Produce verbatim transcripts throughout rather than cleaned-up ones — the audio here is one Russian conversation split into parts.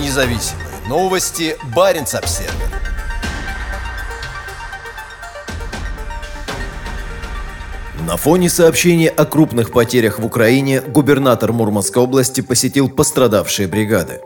Независимые новости. Баренц Обсервер. На фоне сообщения о крупных потерях в Украине губернатор Мурманской области посетил пострадавшие бригады.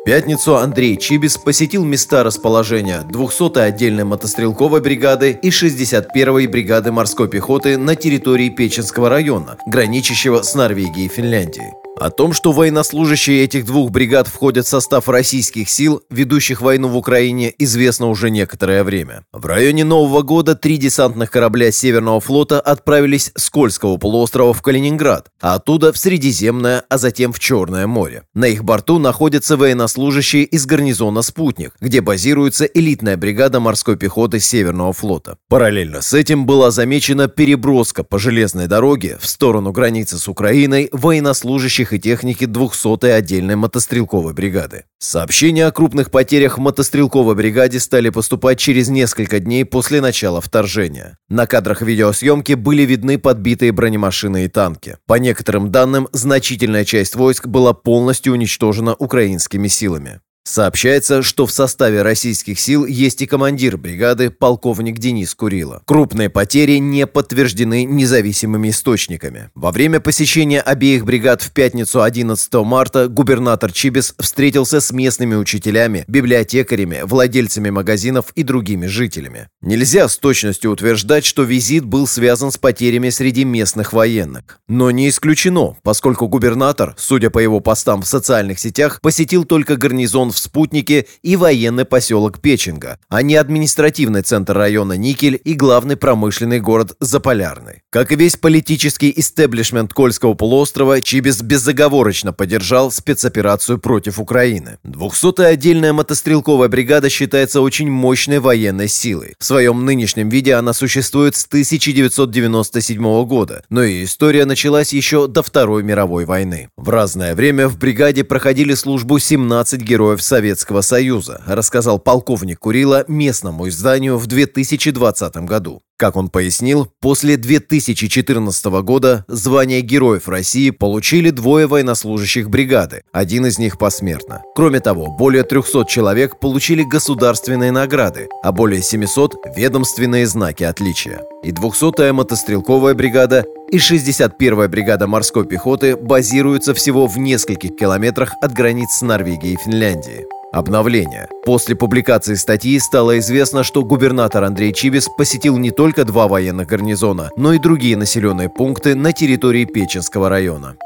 В пятницу Андрей Чибис посетил места расположения двухсотой отдельной мотострелковой бригады и шестьдесят первой бригады морской пехоты на территории Печенского района, граничащего с Норвегией и Финляндией. О том, что военнослужащие этих двух бригад входят в состав российских сил, ведущих войну в Украине, известно уже некоторое время. В районе Нового года три десантных корабля Северного флота отправились с Кольского полуострова в Калининград, а оттуда в Средиземное, а затем в Черное море. На их борту находятся военнослужащие из гарнизона «Спутник», где базируется элитная бригада морской пехоты Северного флота. Параллельно с этим была замечена переброска по железной дороге в сторону границы с Украиной военнослужащих и техники двухсотой отдельной мотострелковой бригады. Сообщения о крупных потерях в мотострелковой бригаде стали поступать через несколько дней после начала вторжения. На кадрах видеосъемки были видны подбитые бронемашины и танки. По некоторым данным, значительная часть войск была полностью уничтожена украинскими силами. Сообщается, что в составе российских сил есть и командир бригады, полковник Денис Курило. Крупные потери не подтверждены независимыми источниками. Во время посещения обеих бригад в пятницу одиннадцатого марта губернатор Чибис встретился с местными учителями, библиотекарями, владельцами магазинов и другими жителями. Нельзя с точностью утверждать, что визит был связан с потерями среди местных военных. Но не исключено, поскольку губернатор, судя по его постам в социальных сетях, посетил только гарнизон в Спутнике и военный поселок Печенга, а не административный центр района Никель и главный промышленный город Заполярный. Как и весь политический истеблишмент Кольского полуострова, Чибис безоговорочно поддержал спецоперацию против Украины. двухсотая отдельная мотострелковая бригада считается очень мощной военной силой. В своем нынешнем виде она существует с тысяча девятьсот девяносто седьмого года, но ее история началась еще до Второй мировой войны. В разное время в бригаде проходили службу семнадцать героев Советского Союза, рассказал полковник Курило местному изданию в две тысячи двадцатом году. Как он пояснил, после две тысячи четырнадцатого года звание Героев России получили двое военнослужащих бригады, один из них посмертно. Кроме того, более трехсот человек получили государственные награды, а более семисот – ведомственные знаки отличия. И двухсотая мотострелковая бригада, и шестьдесят первая бригада морской пехоты базируются всего в нескольких километрах от границ с Норвегией и Финляндией. Обновление. После публикации статьи стало известно, что губернатор Андрей Чибис посетил не только два военных гарнизона, но и другие населенные пункты на территории Печенского района.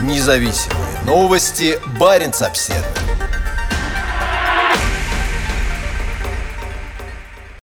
Независимые новости. Баренц Обсервер.